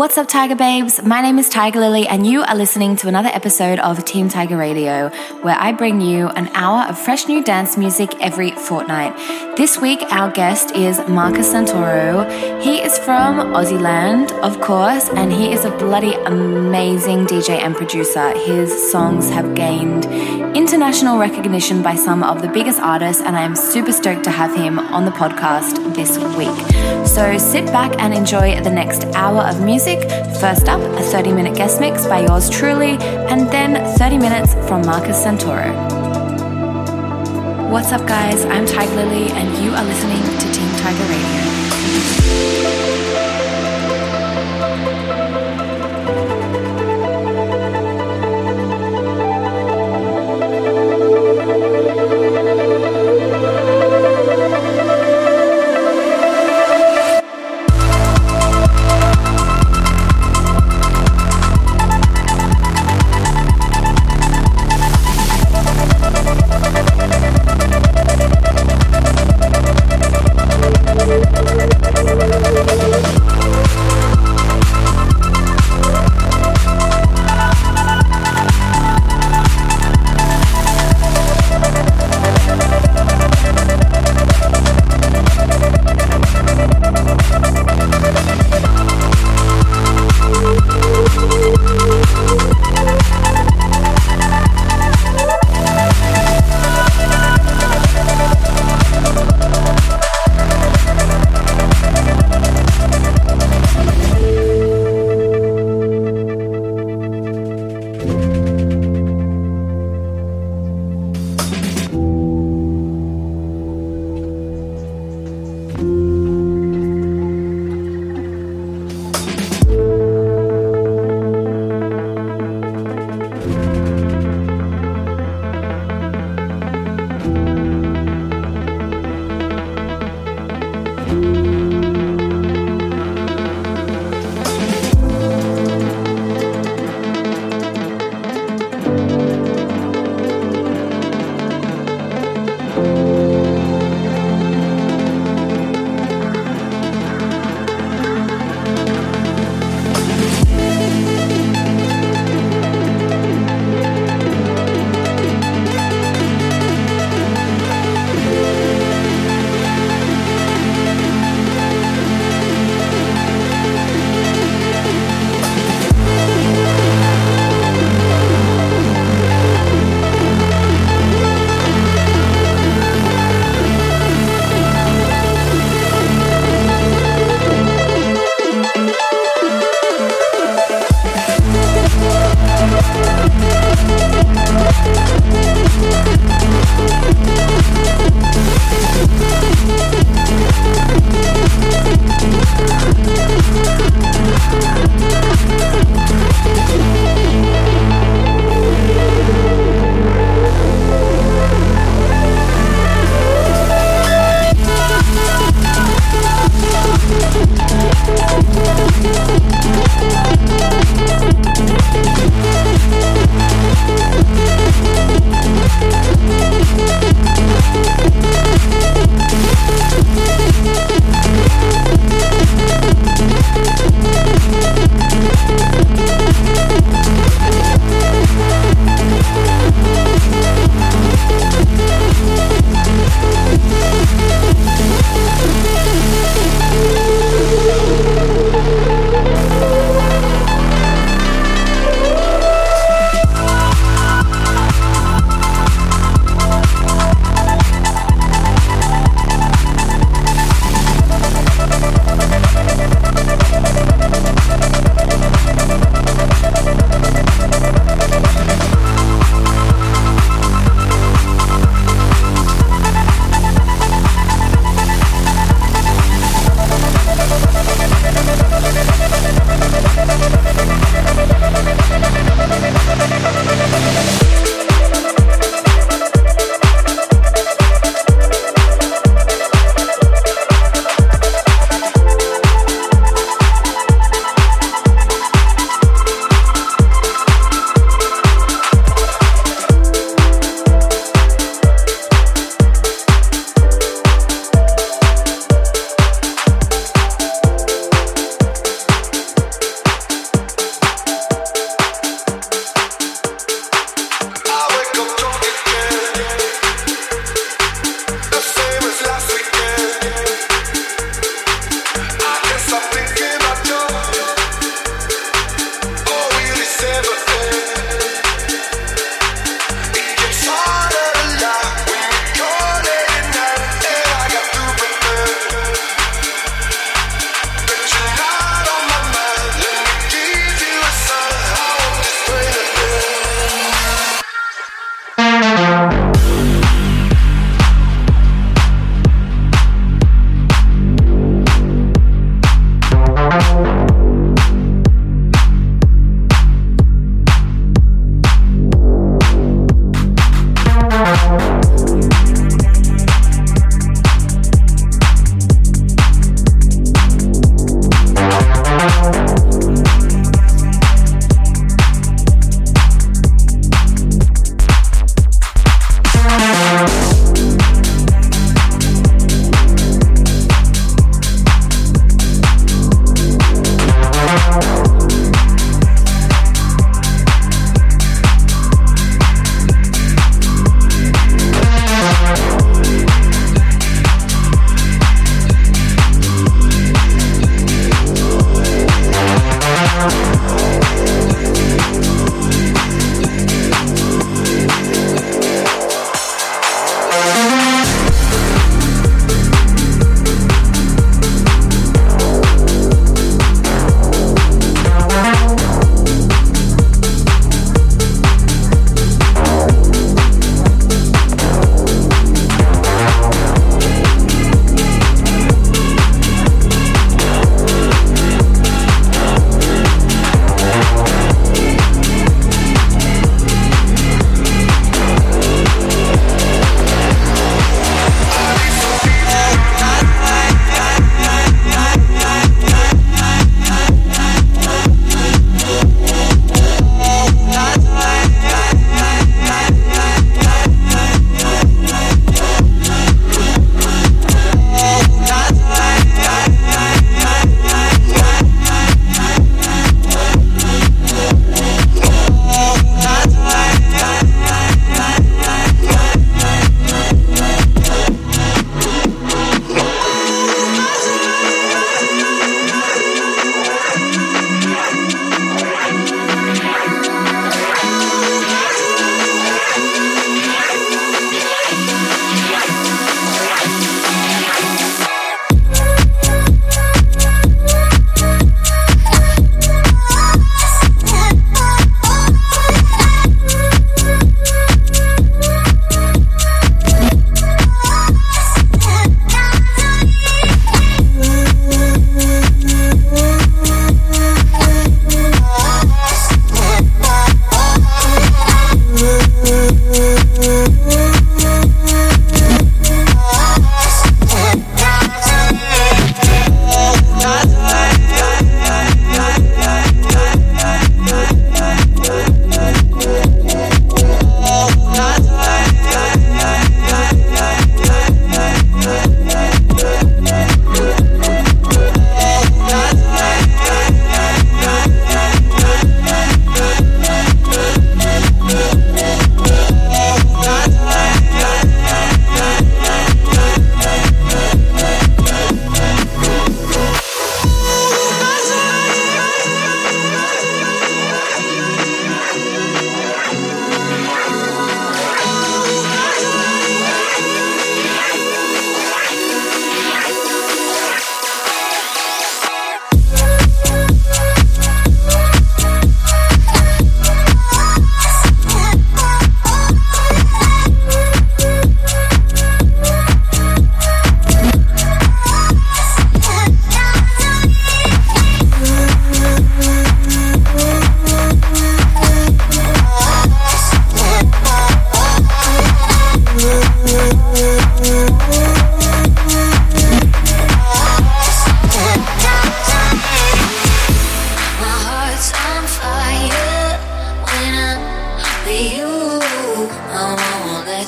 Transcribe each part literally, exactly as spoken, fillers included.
What's up, Tiger Babes? My name is Tiger Lily, and you are listening to another episode of Team Tiger Radio, where I bring you an hour of fresh new dance music every fortnight. This week, our guest is Marcus Santoro. He is from Aussie land, of course, and he is a bloody amazing D J and producer. His songs have gained international recognition by some of the biggest artists, and I am super stoked to have him on the podcast this week. So sit back and enjoy the next hour of music. First up, a thirty-minute guest mix by yours truly, and then thirty minutes from Marcus Santoro. What's up, guys? I'm Tiger Lily, and you are listening to Team Tiger Radio. We'll be right back.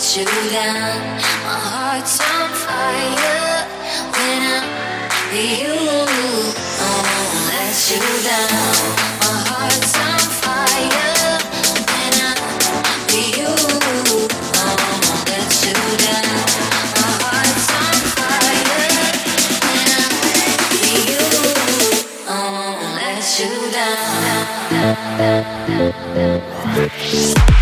let you down. My heart's on fire when I'm with you. I won't let you down. My heart's on fire when I'm with you. I won't let you down. My heart's on fire when I'm with you. I won't let you down.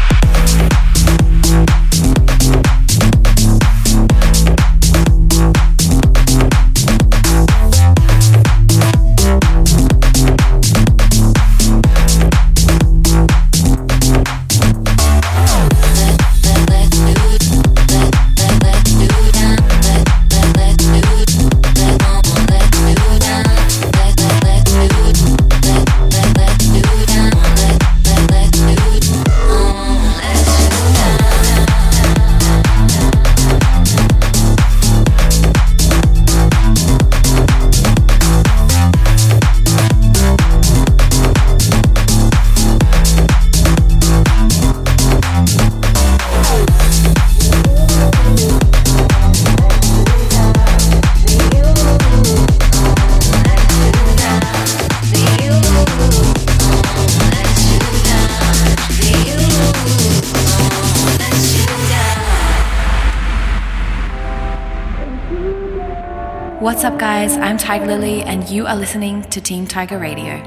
What's up, guys? I'm Tiger Lily, and you are listening to Team Tiger Radio.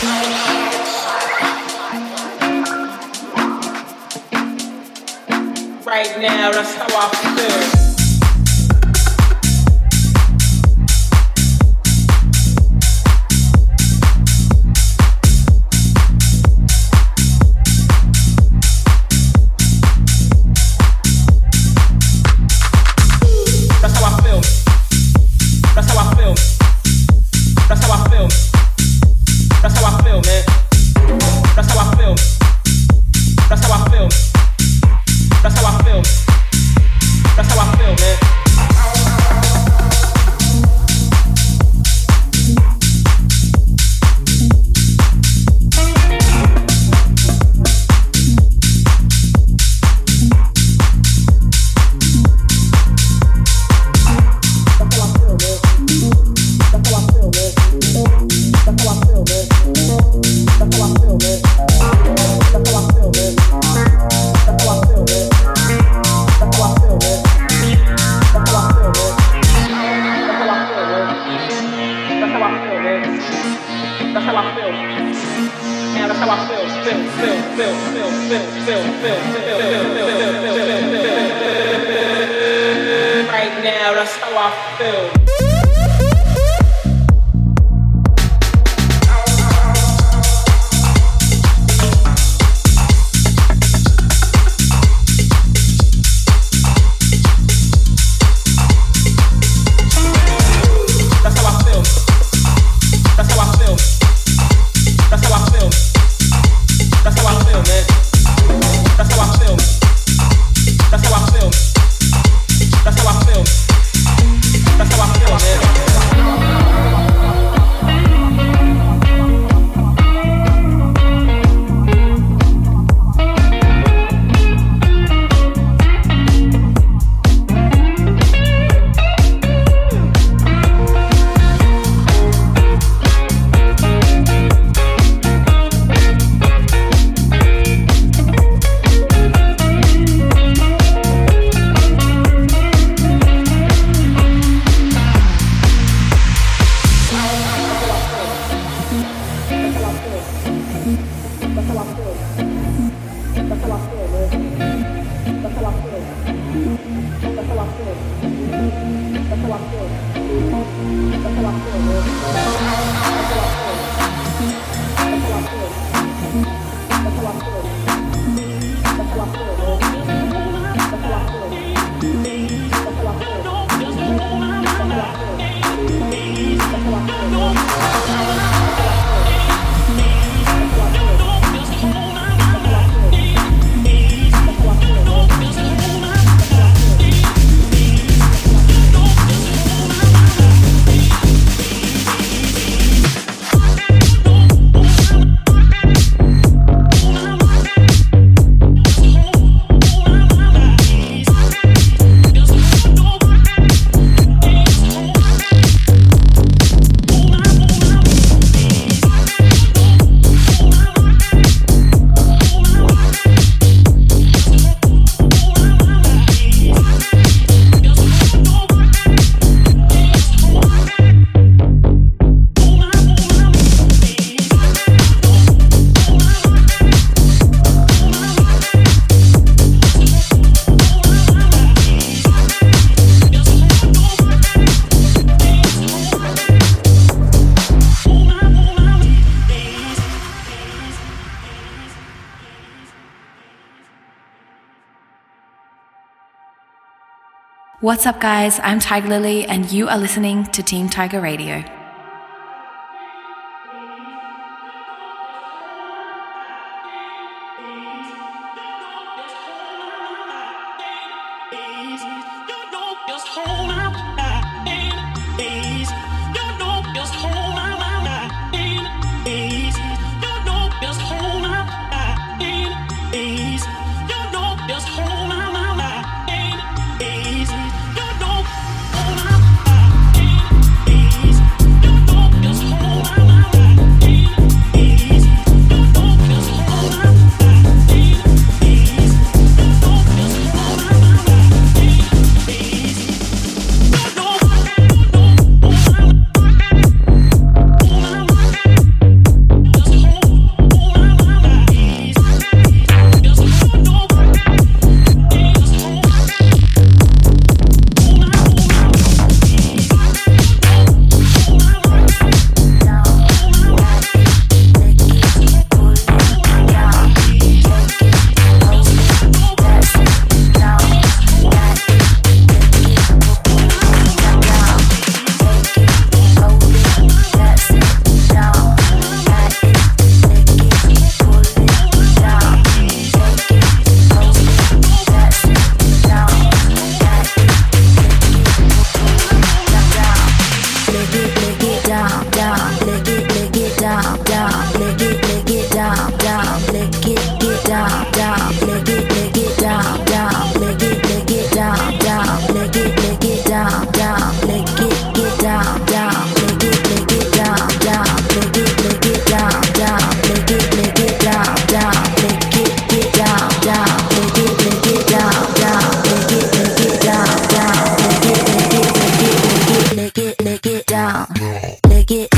Right now, that's how I feel. What's up, guys? I'm Tiger Lily, and you are listening to Team Tiger Radio. Peace. down, lick it, lick it down, down, lick it, get down, down, lick it, lick it down, down, lick it, lick it down, down, lick it, lick it down, down, lick it, get down, down, lick it, lick it down, down, lick it, lick it down, down, lick it, lick it down, down, lick it, get down, down, lick it, lick it down, down, lick it, lick it down, down, lick it, lick it, lick it, lick it, lick it, lick it down, lick it.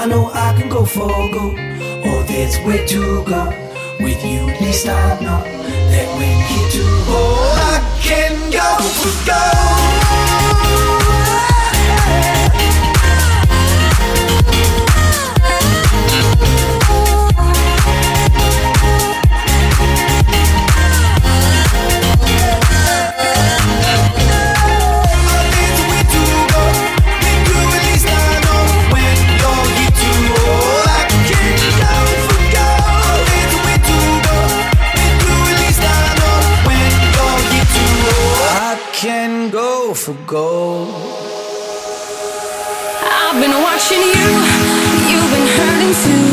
I know I can go for gold, or it's where to go. With you, at least I know that we're here to go. I can go, go. For gold. I've been watching you, you've been hurting too.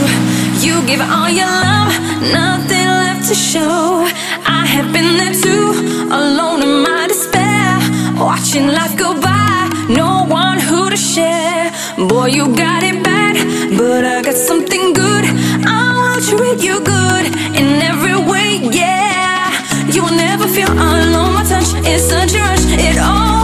You give all your love, nothing left to show. I have been there too, alone in my despair, watching life go by, no one who to share. Boy, you got it bad, but I got something good. I'll treat you good in every way, yeah. You will never feel alone, my touch is such a rush, it all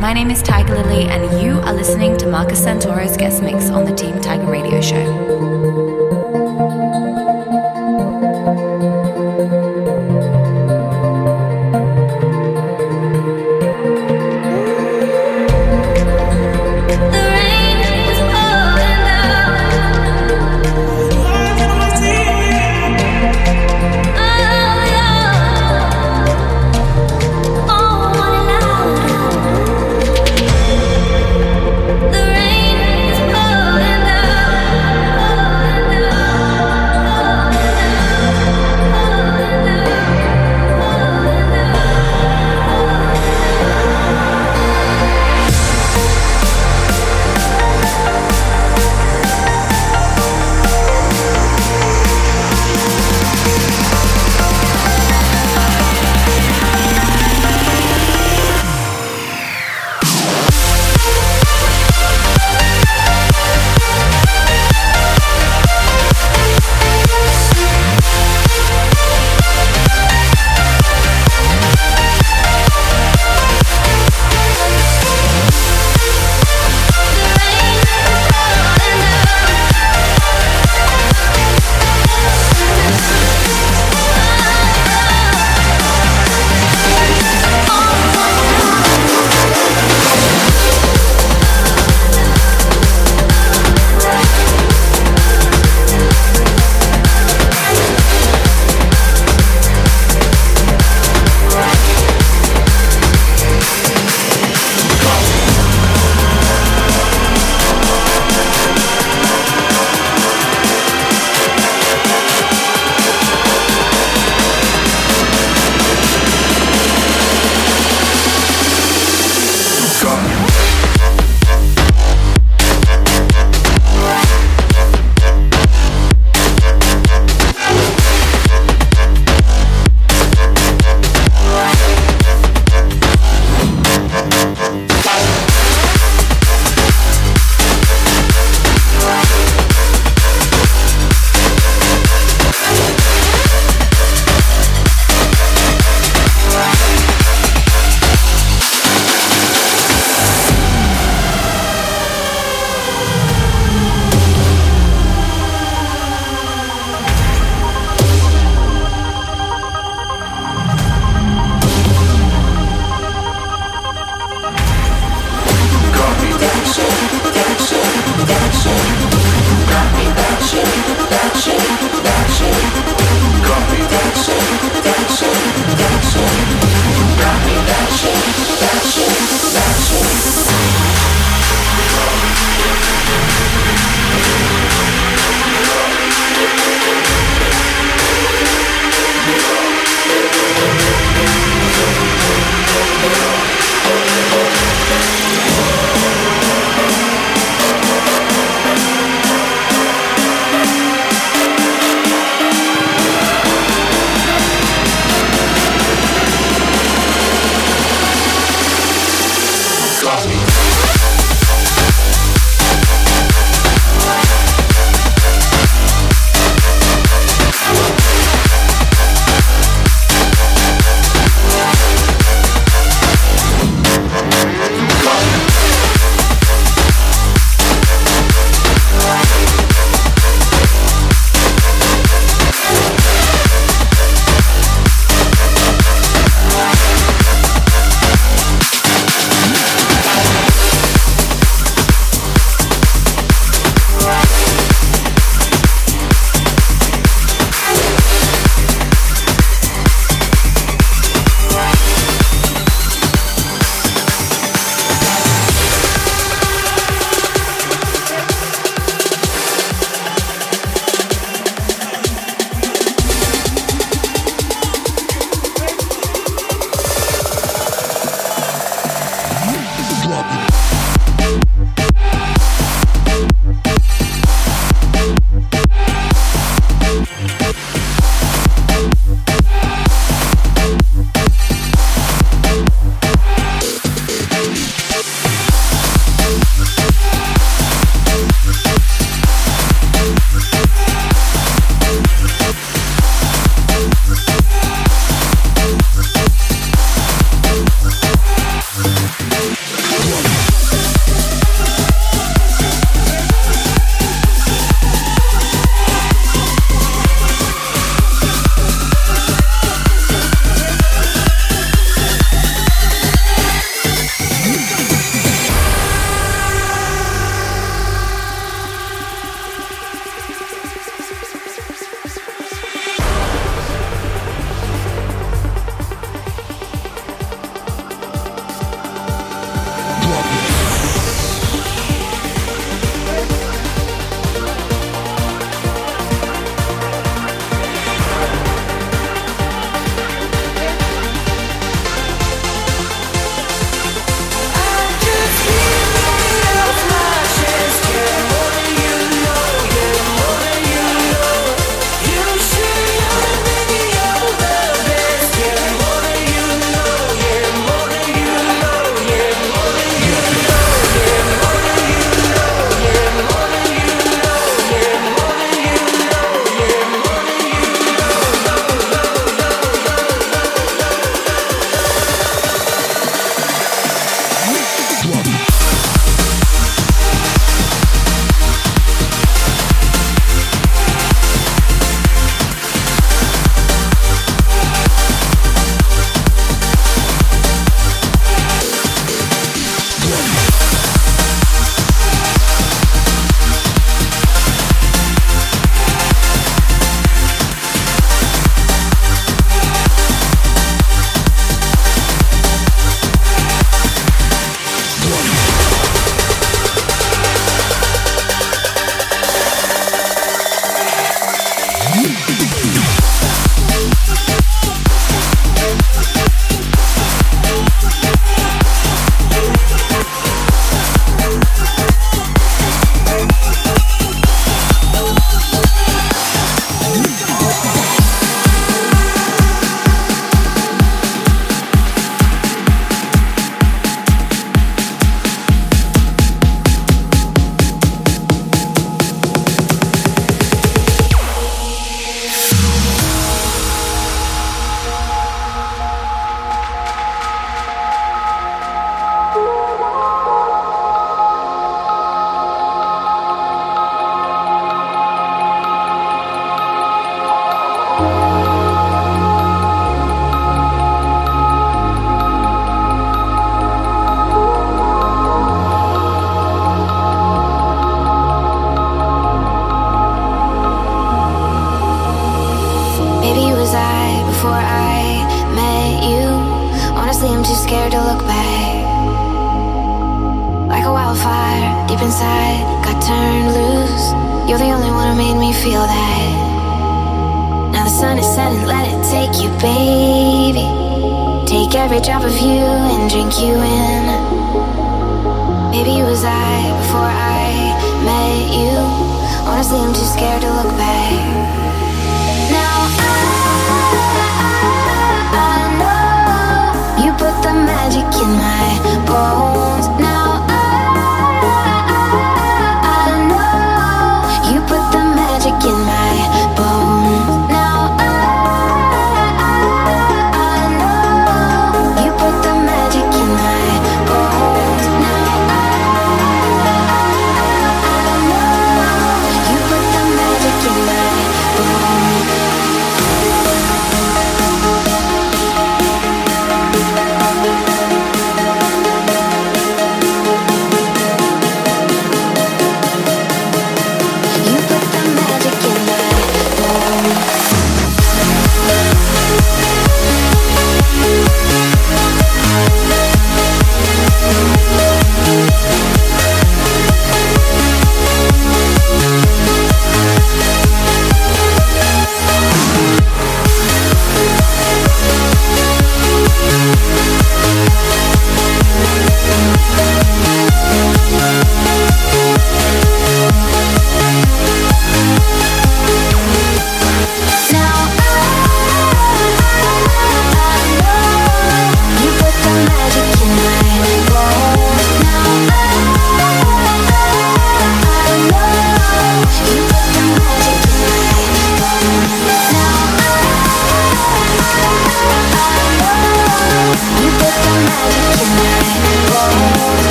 My name is Tiger Lily, and you are listening to Marcus Santoro's guest mix on the Team Tiger Radio show.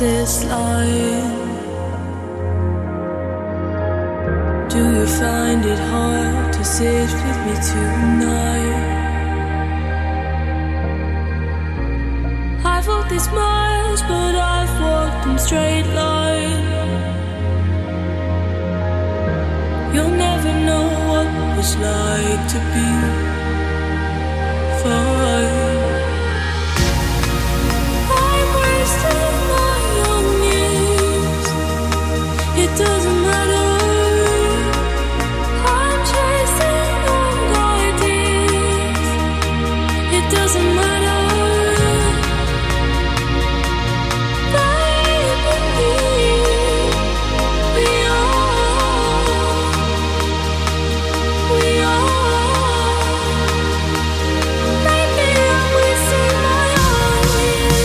is lying. Do you find it hard to sit with me tonight? I've walked these miles, but I've walked in straight line. You'll never know what it was like to be fine. Doesn't matter. I'm chasing old ideas. It doesn't matter. Baby, we are, we are. Maybe I'm wasting my eyes. Baby.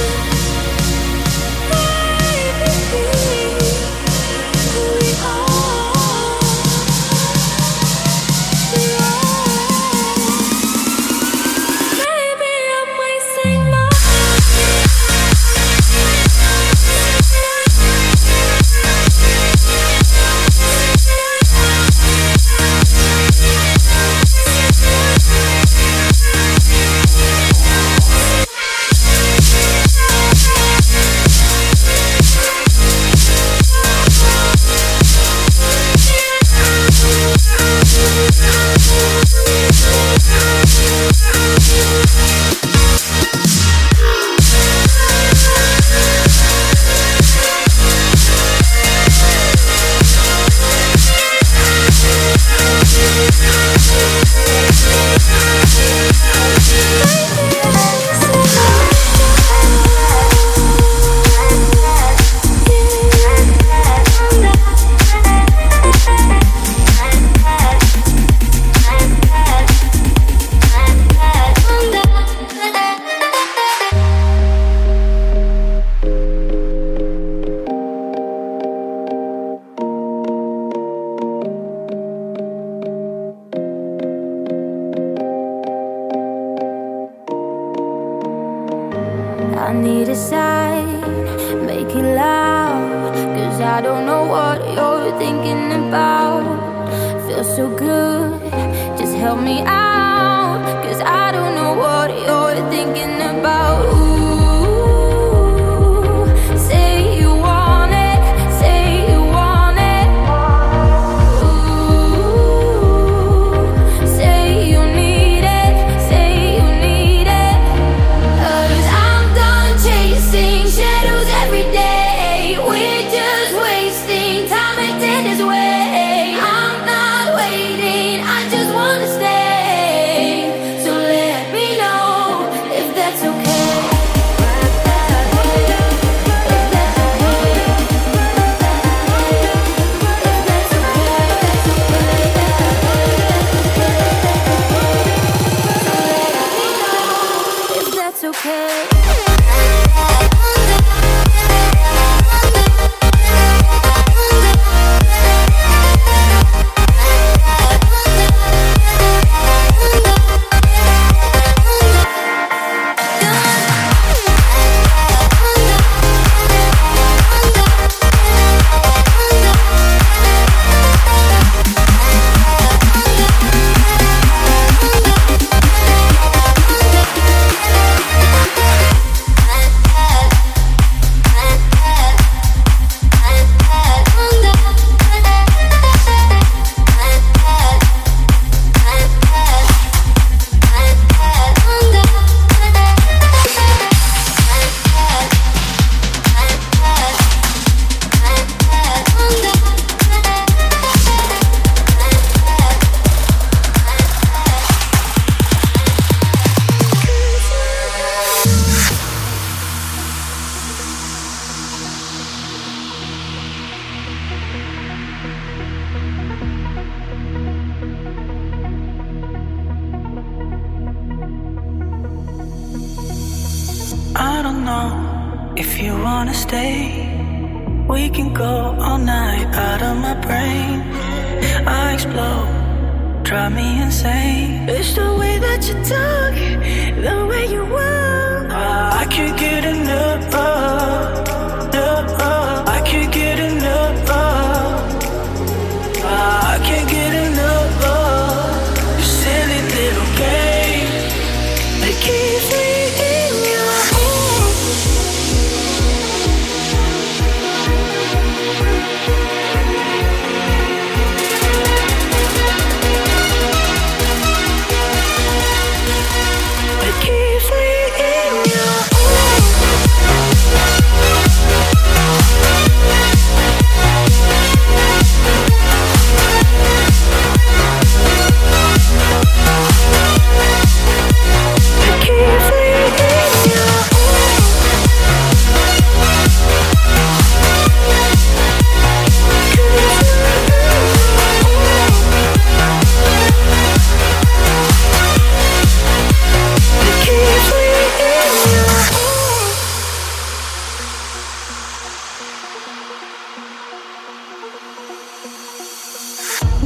I can't get enough, enough.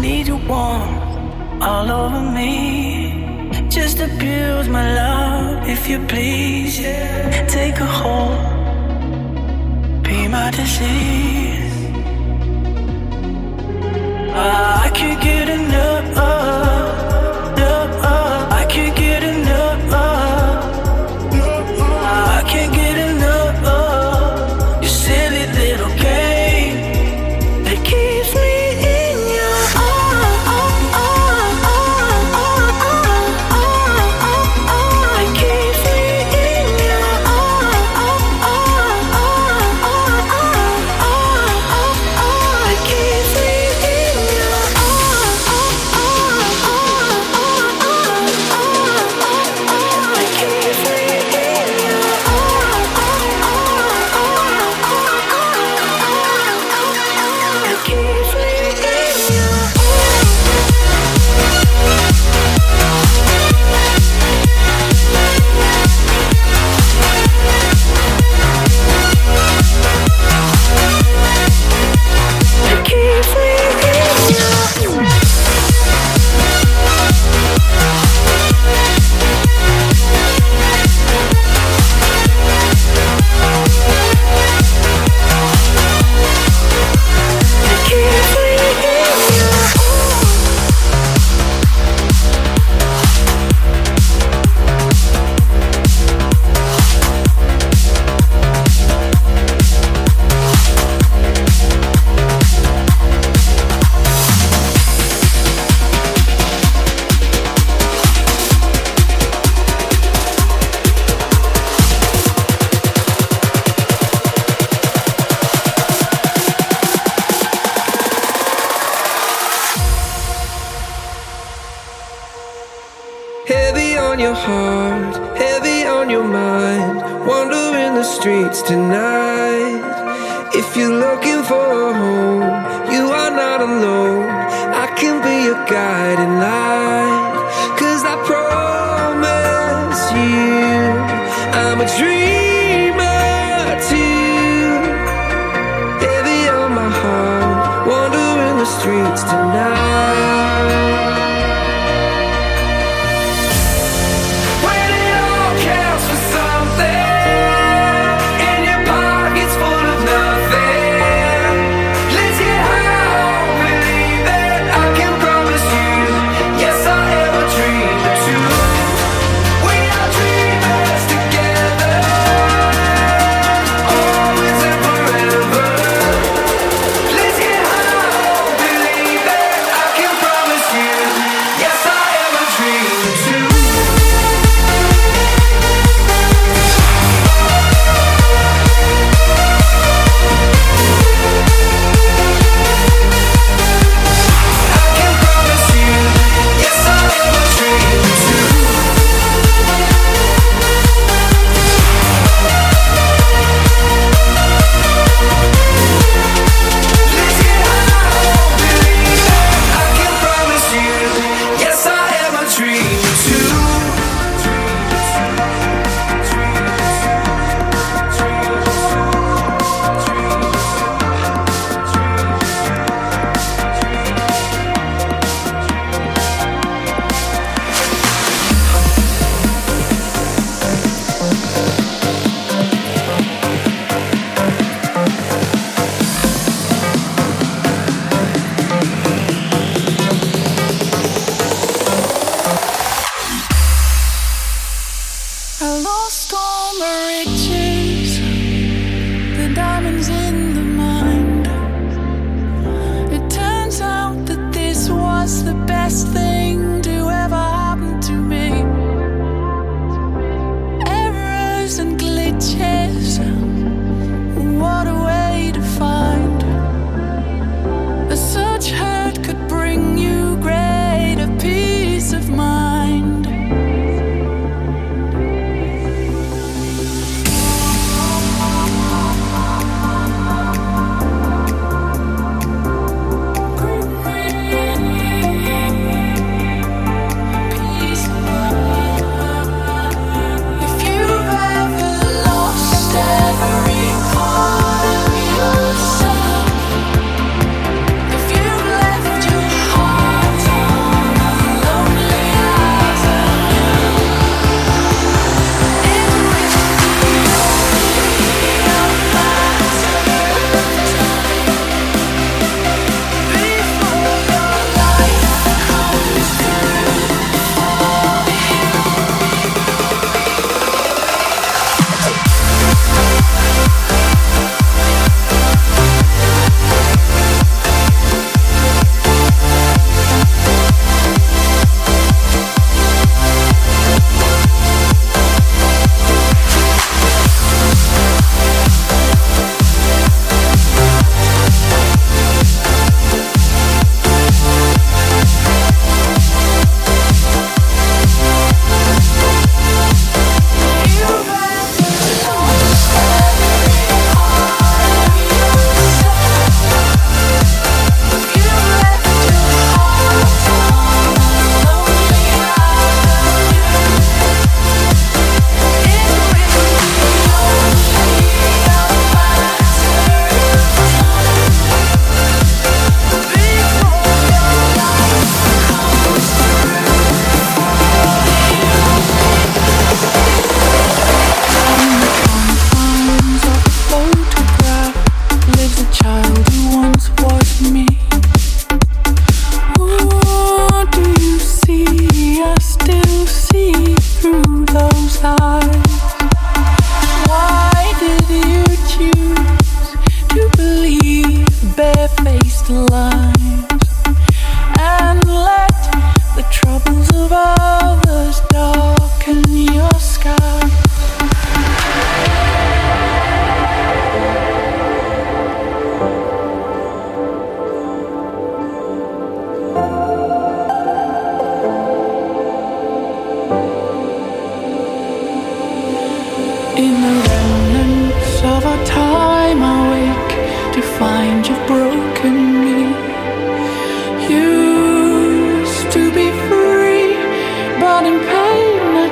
Need your warmth all over me. Just abuse my love if you please. Yeah. Take a hold, be my disease. Uh, I can't get enough. Uh, enough uh, I can't get enough. Uh, I can't get enough. Uh, your silly little game that keeps me.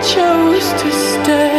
chose to stay.